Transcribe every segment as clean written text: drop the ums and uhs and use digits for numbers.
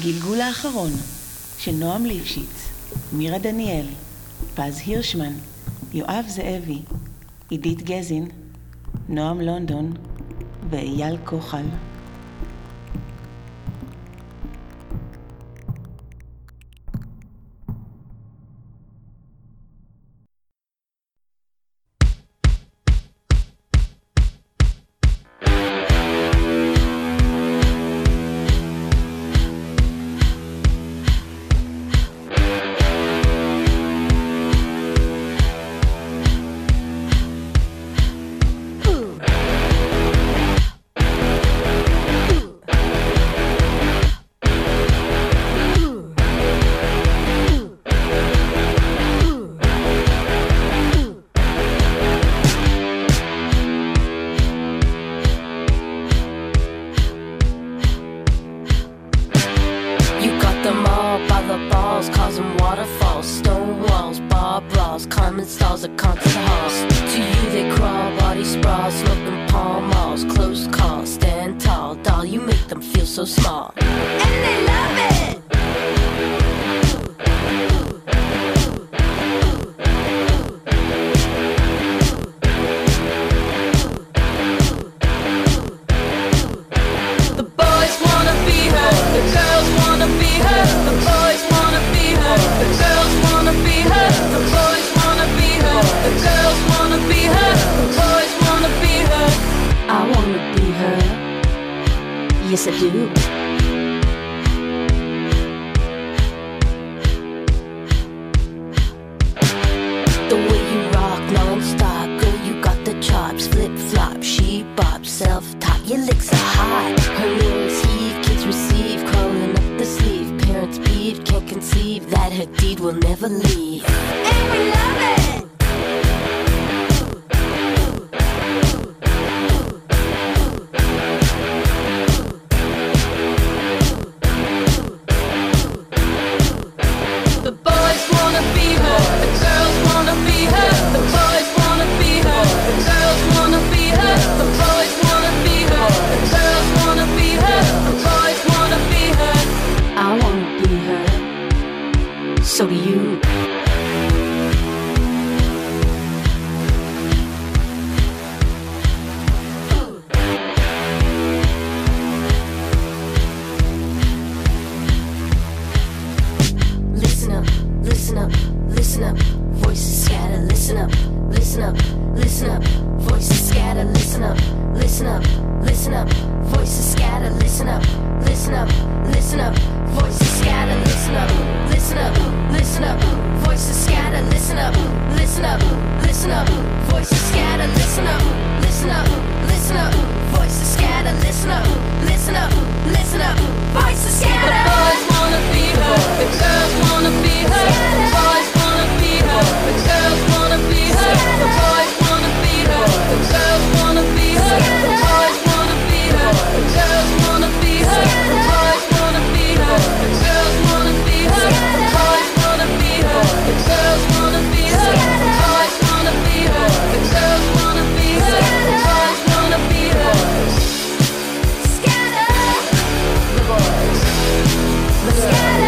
הגלגול האחרון של נועם ליפשיץ, מירה דניאל, פז הירשמן, יואב זאבי, אידית גזין, נועם לונדון ואייל כוחל. Yes, I do. The way you rock non-stop, girl, you got the chops. Flip-flop, she bop, self-top, your licks are hot. Her lyrics heave, kids receive, crawling up the sleeve. Parents peeve, can't conceive that her deed will never leave. And we love it! So do you. Listen up, listen up, listen up. Voices scatter. Listen up, listen up, listen up. Voices scatter. Listen up, listen up, listen up. Voices scatter. Listen up, listen up, listen up. Voices scatter. Listen up, listen up. Listen up, voices scatter, listen up, listen up, listen up, voices scatter, listen up, listen up, listen up, voices scatter, listen up, listen up, listen up, voices scatter. The boys wanna be her, the girls wanna be her, the boys wanna be her, the girls wanna be her, the boys wanna be her, the girls wanna be her, the boys wanna be her, the girls wanna be her, the boys wanna be her, the girls wanna be her. The girls wanna be her, the boys wanna be her, the girls wanna be her, the boys wanna be her. Scatter the boys, scatter the boys.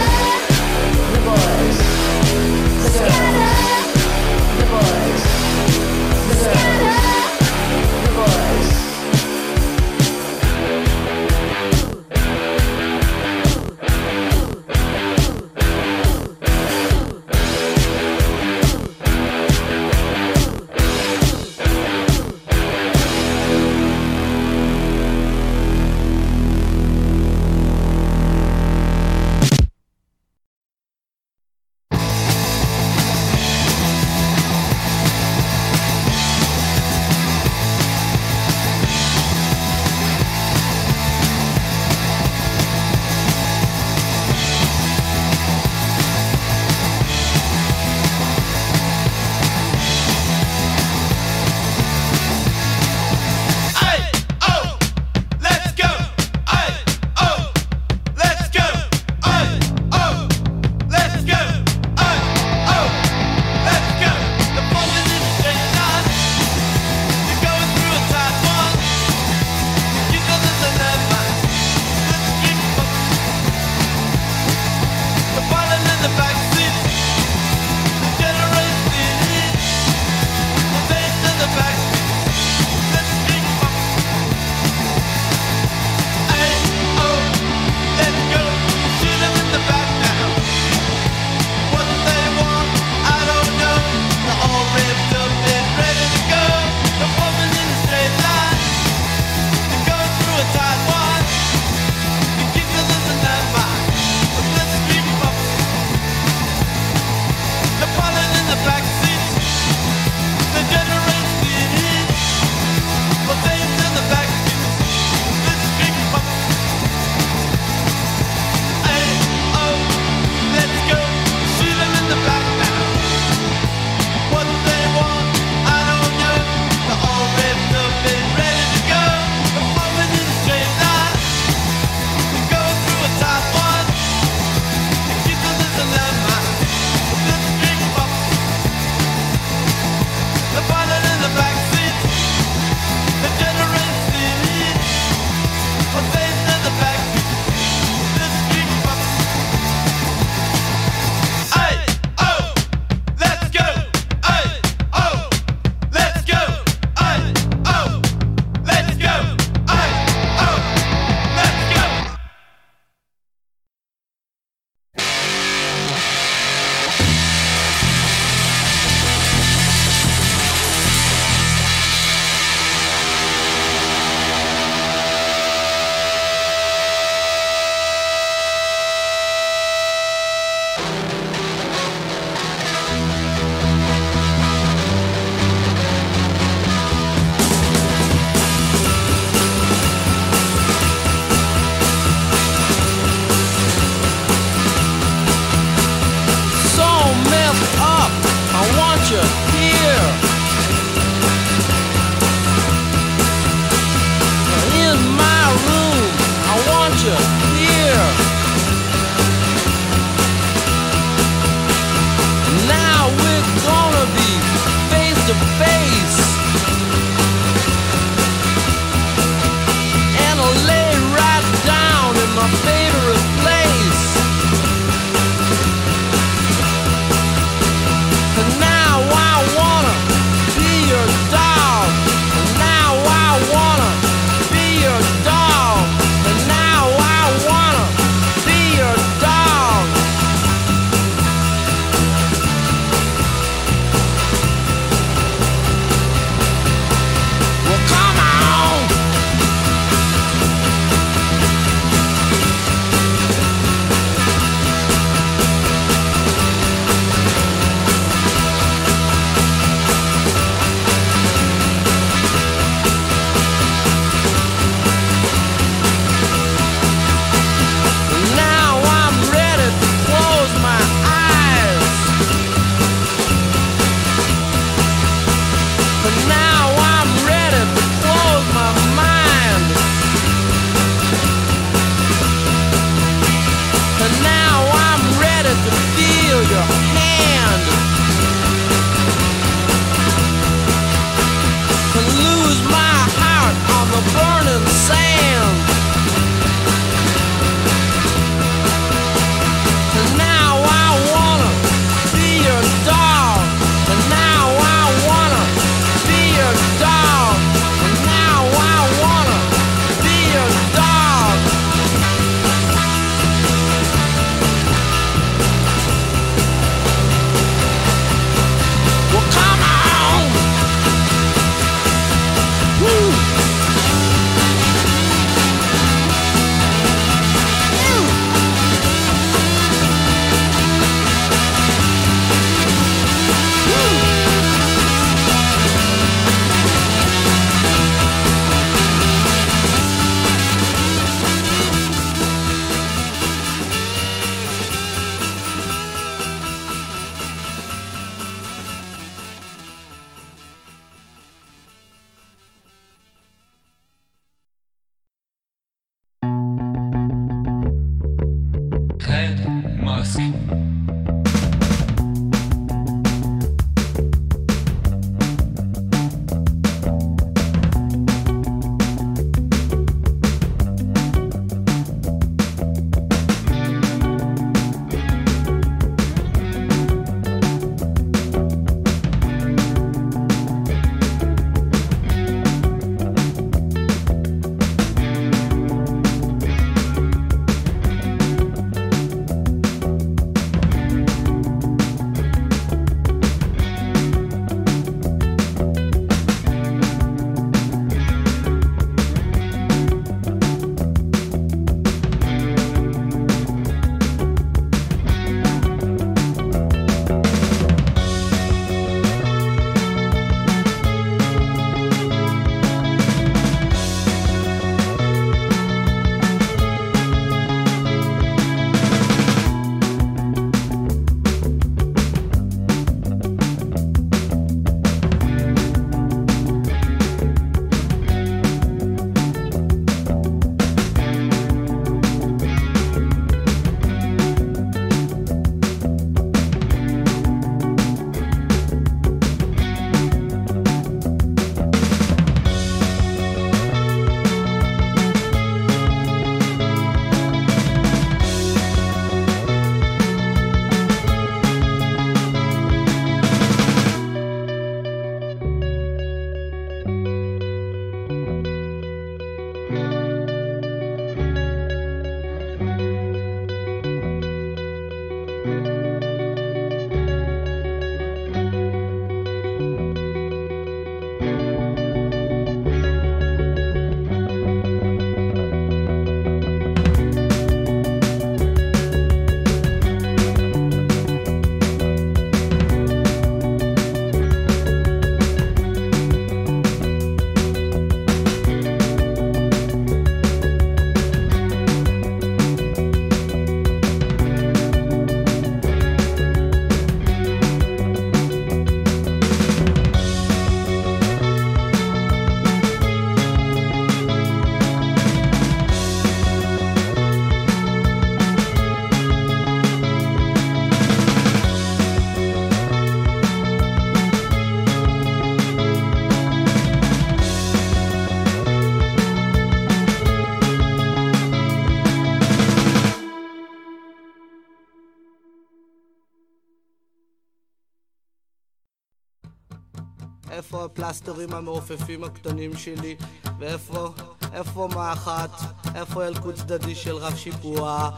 איפה הפלסטרים המעופפים הקטנים שלי? ואיפה מאחת? איפה ילקוט צדדי של רב שיפוע?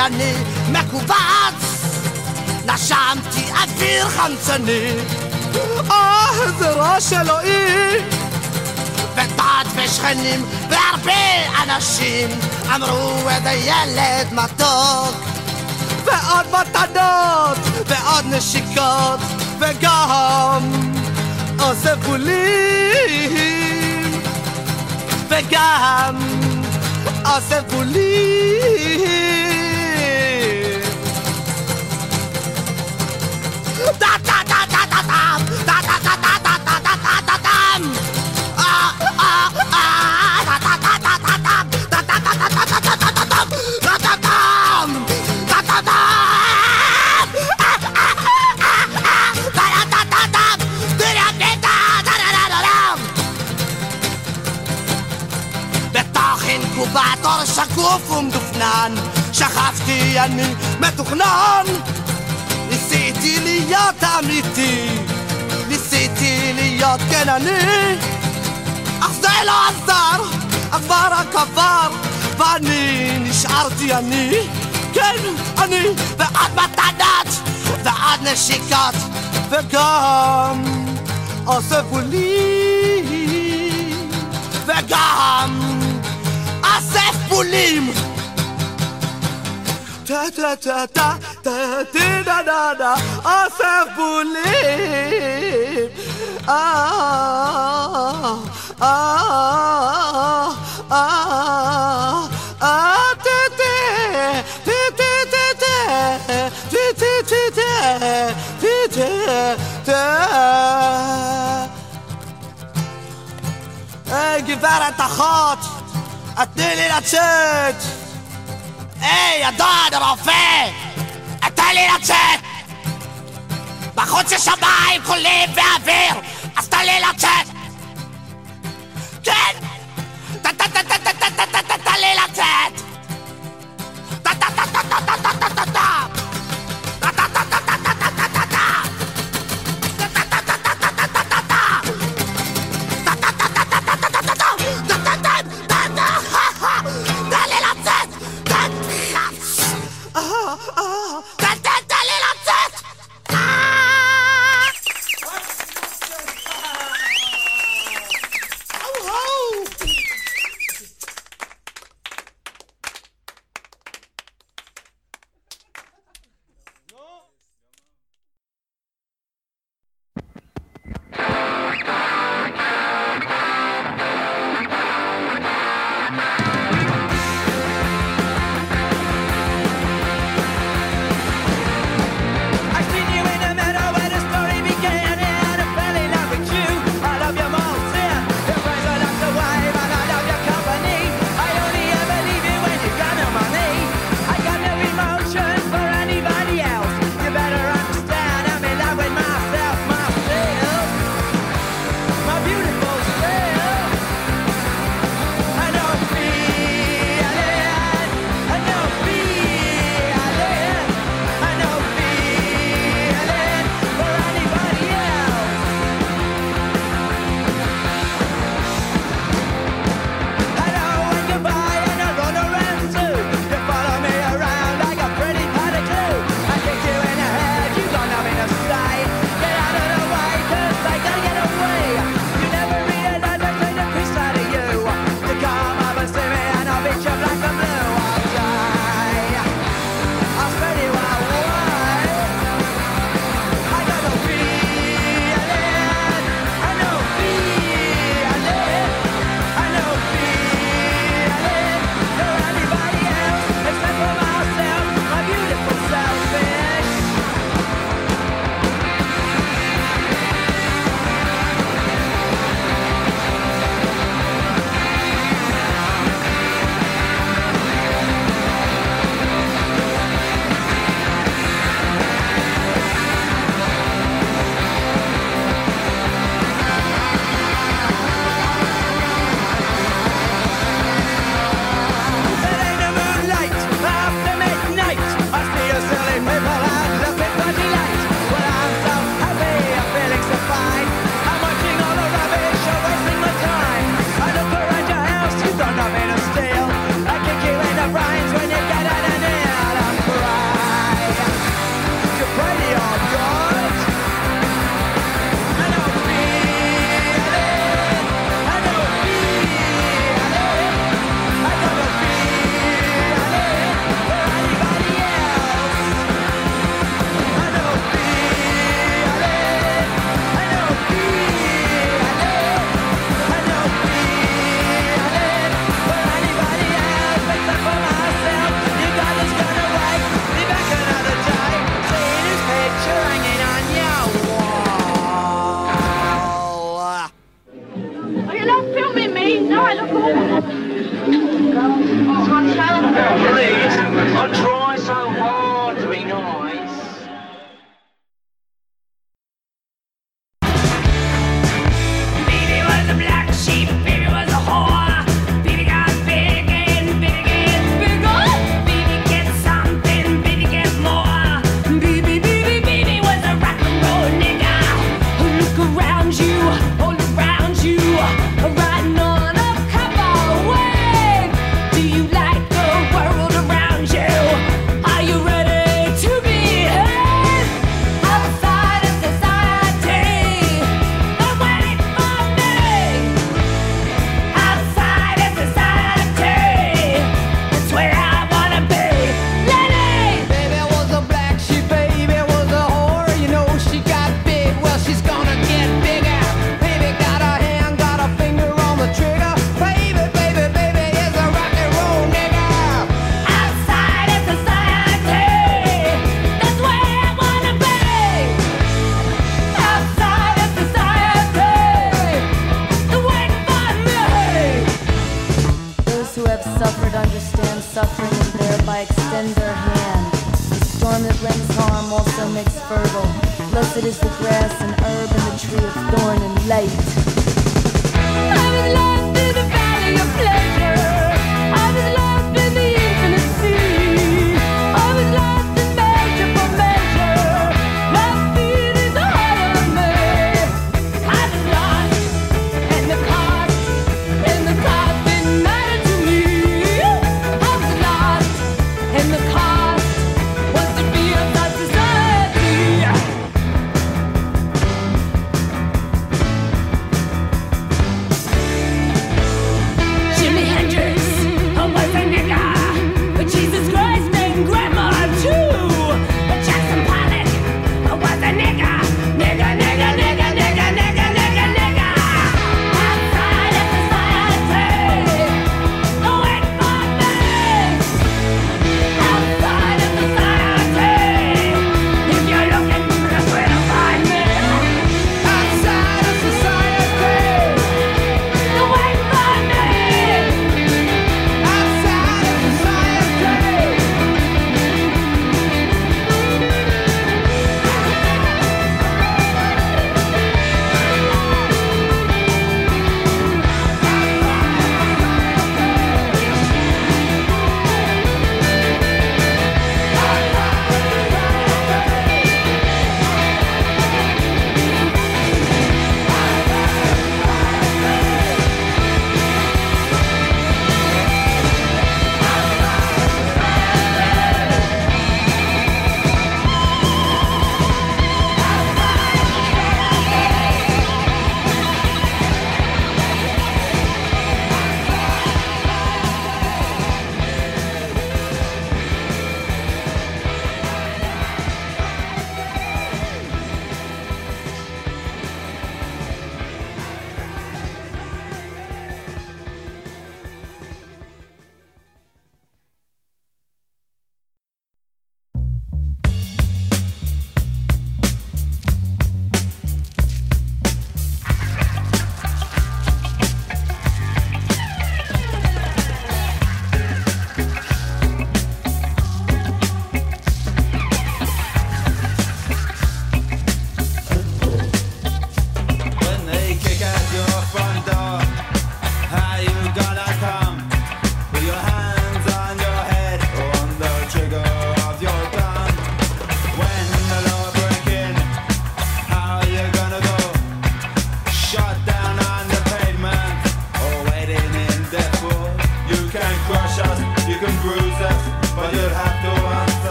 אני מקובץ, נשמתי אוויר חמצני, איזה ראש אלוהי, שכנים והרבה אנשים אמרו איזה ילד מתוק, ועוד מתנות ועוד נשיקות, וגם עוזבו לי וגם עוזבו לי. בתור שקוף ומדופנן שכבתי אני מתוכנן, ניסיתי להיות אמיתי, ניסיתי להיות כן אני, אך זה לא עזר, עבר רק עבר, ואני נשארתי אני, כן אני, ועוד מתנות ועוד נשיקות, וגם עוזבו לי וגם Bulim ta ta ta ta ta da da da asaf bulim ah ah ah ah te te te te te te te te te te te te ay gibara tahat תני לי לצאת. היי, אדון הרופא, תן לי לצאת. בחוץ יש שמיים, קולים ואוויר, אז תן לי לצאת. כן, תן לי לצאת.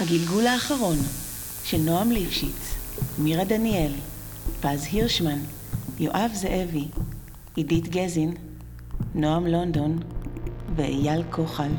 הגלגול האחרון של נועם ליפשיץ, מירה דניאל, פז הירשמן, יואב זאבי, אידית גזין, נועם לונדון ואייל כוחל.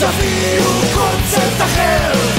תביאו קונצרט אחר,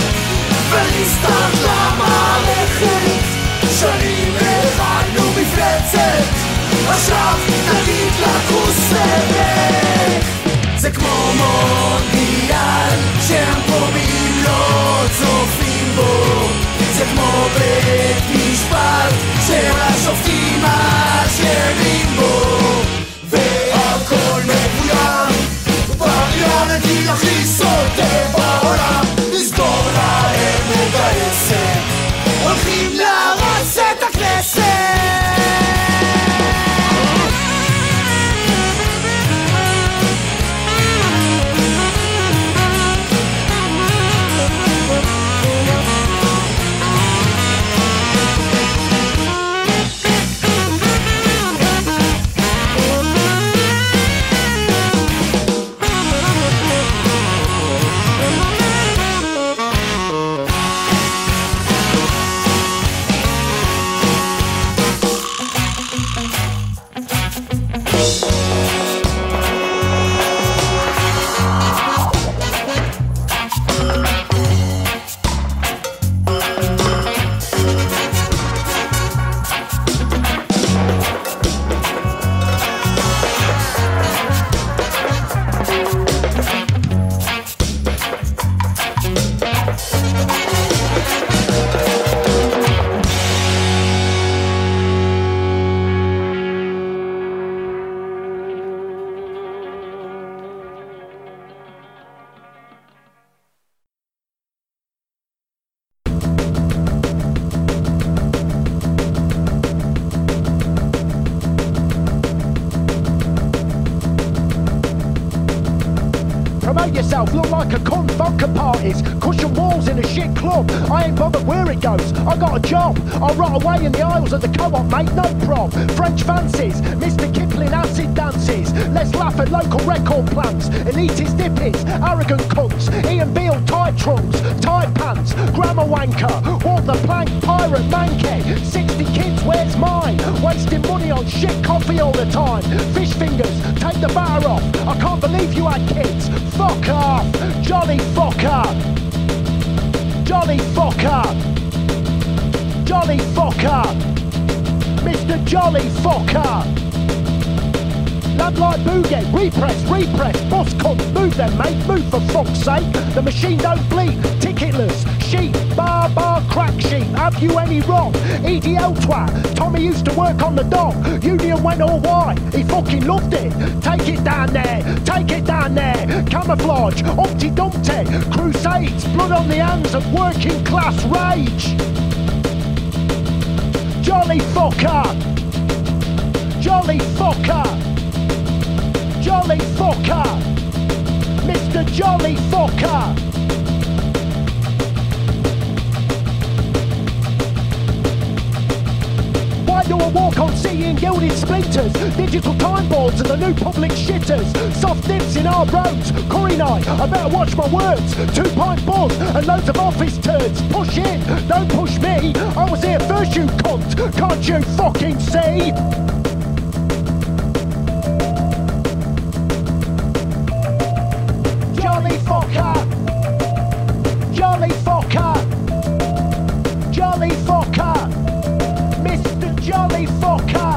promote yourself, look like a cunt, vodka parties, cushion walls in a shit club. I ain't bothered where it goes, I got a job. I rot away in the aisles of the co-op, mate, no prob. French fancies, Mr. Kipling acid dances. Let's laugh at local record plants, elitist dippies, arrogant cunts. Ian Beale tight trunks, tight pants, grammar wanker, walk the plank, pirate manky. 60 kids, where's mine? Wasting money on shit coffee all the time. Fish fingers, take the bar off. I can't believe you had kids. Fuck off, Johnny fucker. Johnny fucker. Johnny fucker. Mr. Jolly fucker. Lad like boogie, repress, repress. Boss cunt, move them mate, move for fuck's sake. The machine don't bleed, ticketless. Sheep, bar, bar, crack sheep. Have you any wrong? EDL twat. Tommy used to work on the dock. Union went all white. He fucking loved it. Take it down there. Take it down there. Camouflage. Umpty dumpty. Crusades. Blood on the hands of working class rage. Jolly fucker. Jolly fucker. Jolly fucker. Mr. Jolly fucker. Why do I walk on seeing gilded splinters, digital time boards and the new public shitters? Soft dips in our roads, curry night, I better watch my words. 2 pint balls and loads of office turds. Push in, don't push me, I was here first you cunt, can't you fucking see? Jolly fucker. Jolly fucker. Jolly fucker. Jolly fucker.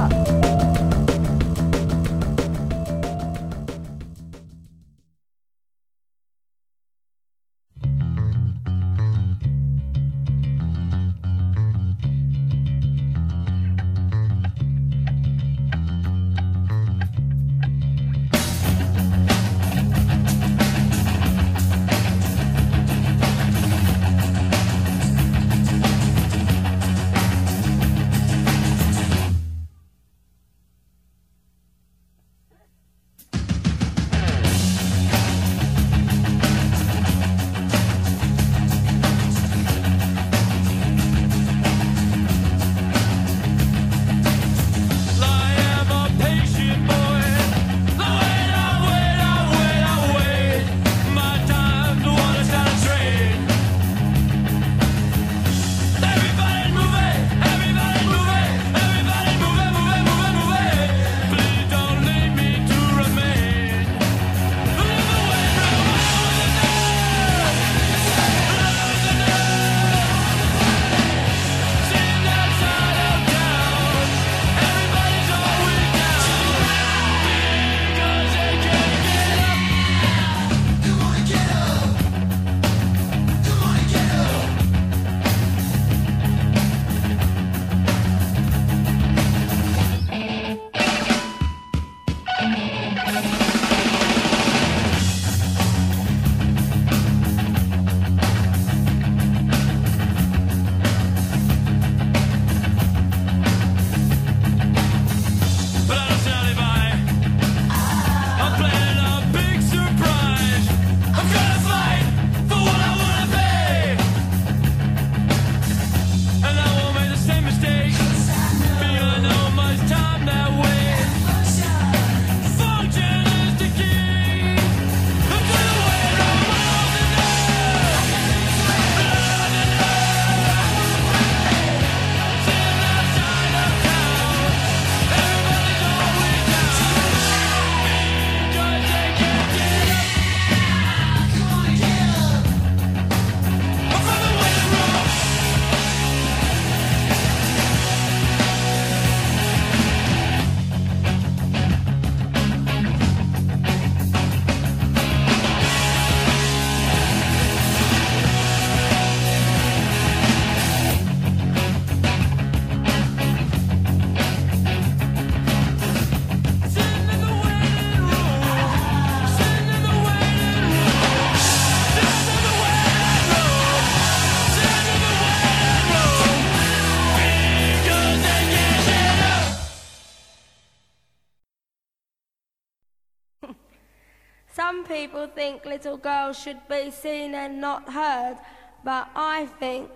Some people think little girls should be seen and not heard, but I think...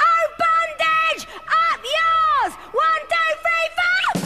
Oh, bondage! Up yours! 1, 2, 3, 4! Papa!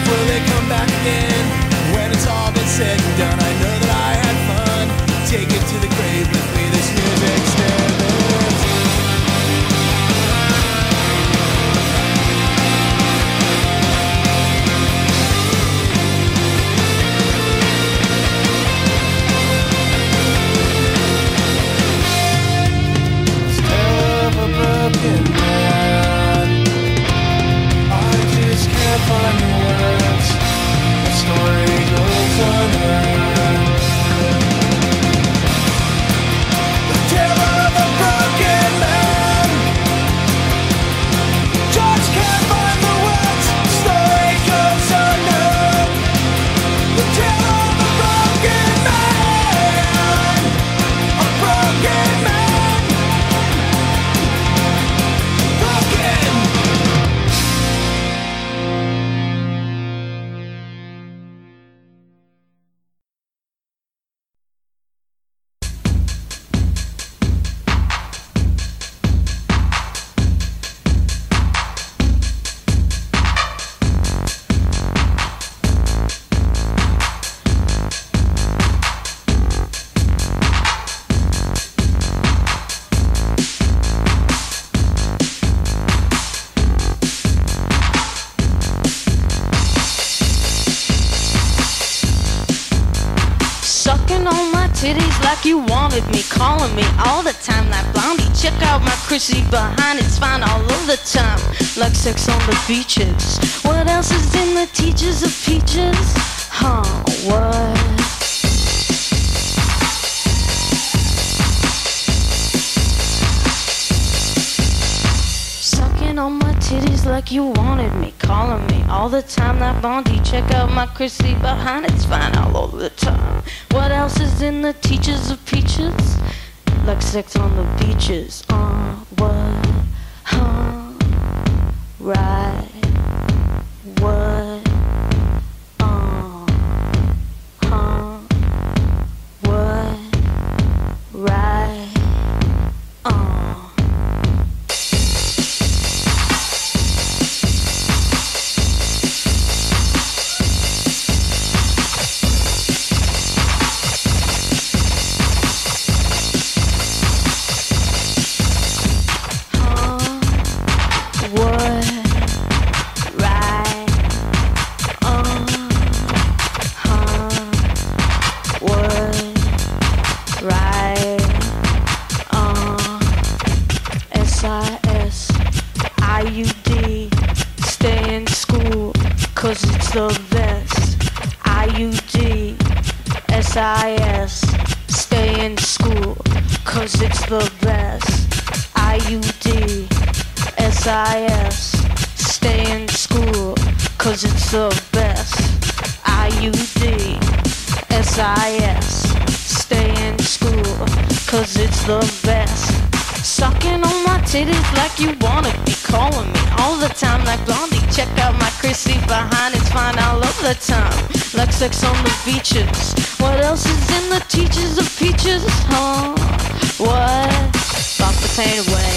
laugh, will it come back again? When it's all been said and done, I know that I had fun. Take it to the grave with me, this music stands. Calling me all the time, that blondie. Check out my Chrissy behind, it's fine all of the time. Like sex on the beaches. What else is in the teachers of peaches? Huh, what? Sucking on my titties like you wanted me. Calling me all the time, that blondie. Check out my Chrissy behind, it's fine all of the time. What else is in the teachers of peaches? Like sex on the beaches. What? Huh? Right. What? Huh? What? Right. Sex on the beaches. What else is in the teachers of peaches? Huh? What? Fuck the pain away.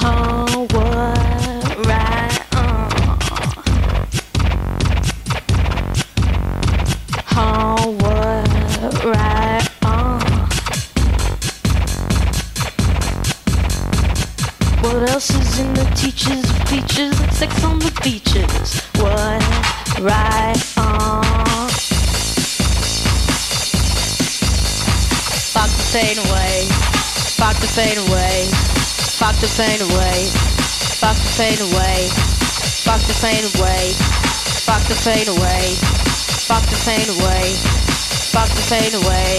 Oh, what? Right. Oh, what? Right. What else is in the teachers' features? Sex on the beaches. What? Right. Fuck the pain away. Fuck the pain away. Fuck the pain away. Fuck the pain away. Fuck the pain away. Fuck the pain away. Fuck the pain away. Fuck the pain away.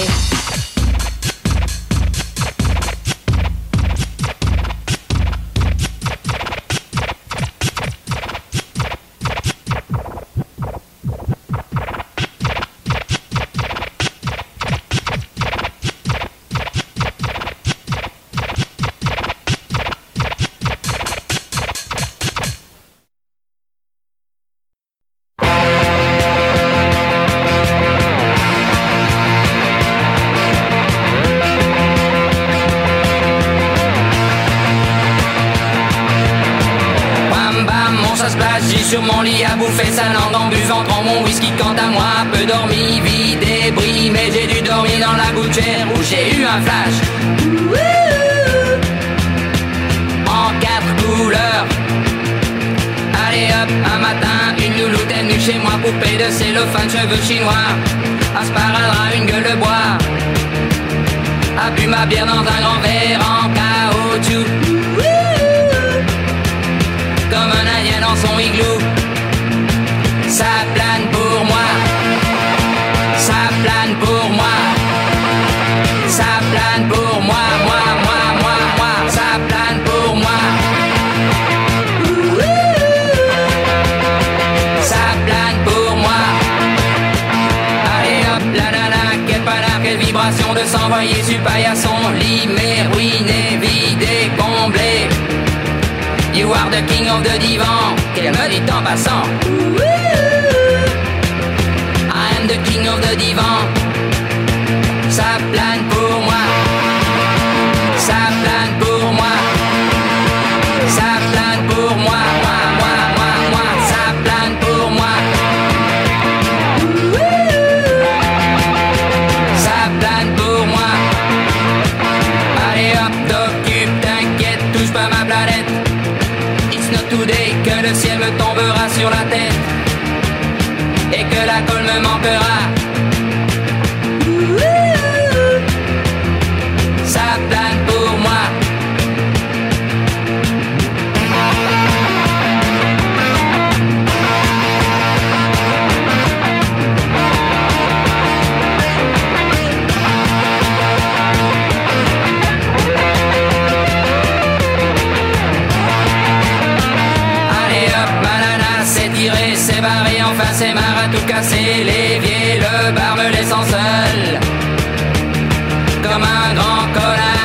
lit à bouffer sa langue en buvant grand mon whisky. Quant à moi, un peu dormi, vide et bris, mais j'ai dû dormir dans la gouttière où j'ai eu un flash. En quatre couleurs. Allez hop, un matin, une louloute est venue chez moi, poupée de cellophane, cheveux chinois, asparadrap, une gueule de bois. A bu ma bière dans un grand verre en caoutchouc, comme un indien dans son igloo. Ça plane pour moi, ça plane pour moi, ça plane pour moi, moi, moi, moi, moi, ça plane pour moi. Ça plane pour moi. Allez hop, la nana, quel panard, quelle vibration de s'envoyer sur paillasson, limé, ruiné, vidé, comblé. You are the king of the divan, qu'elle me dit en passant. I am the king of the divan. Ça plane pour moi, ça plane pour moi, ça plane pour moi, moi, moi, moi, moi, ça plane pour moi. Ça plane pour moi. Allez hop, t'occupe, t'inquiète, touche pas ma planète. It's not today que le ciel me tombera sur la tête et que la colle me manquera. Ça plane pour moi. Allez hop, banana, c'est tiré, c'est barré, enfin c'est marre à tout casser. L'évier, le bar me laissant seul comme un grand connard.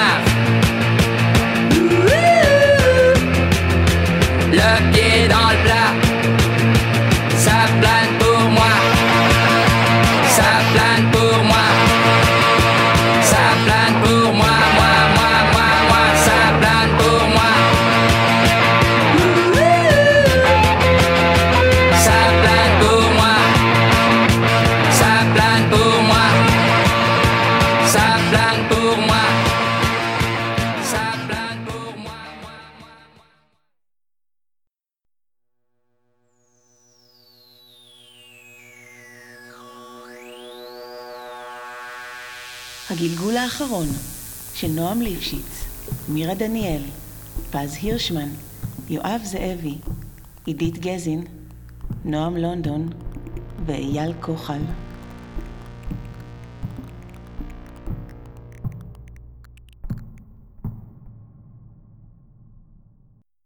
Le pied dans le plat. Ça plane pour moi, ça plane pour moi, ça plane pour moi, moi, moi, moi, moi, ça plane pour moi. Ça plane pour moi, ça plane pour moi, ça plane pour moi, ça plane pour moi. הגלגול האחרון של נועם ליפשיץ, מירה דניאל, פז הירשמן, יואב זאבי, אידית גזין, נועם לונדון ואייל כוחל.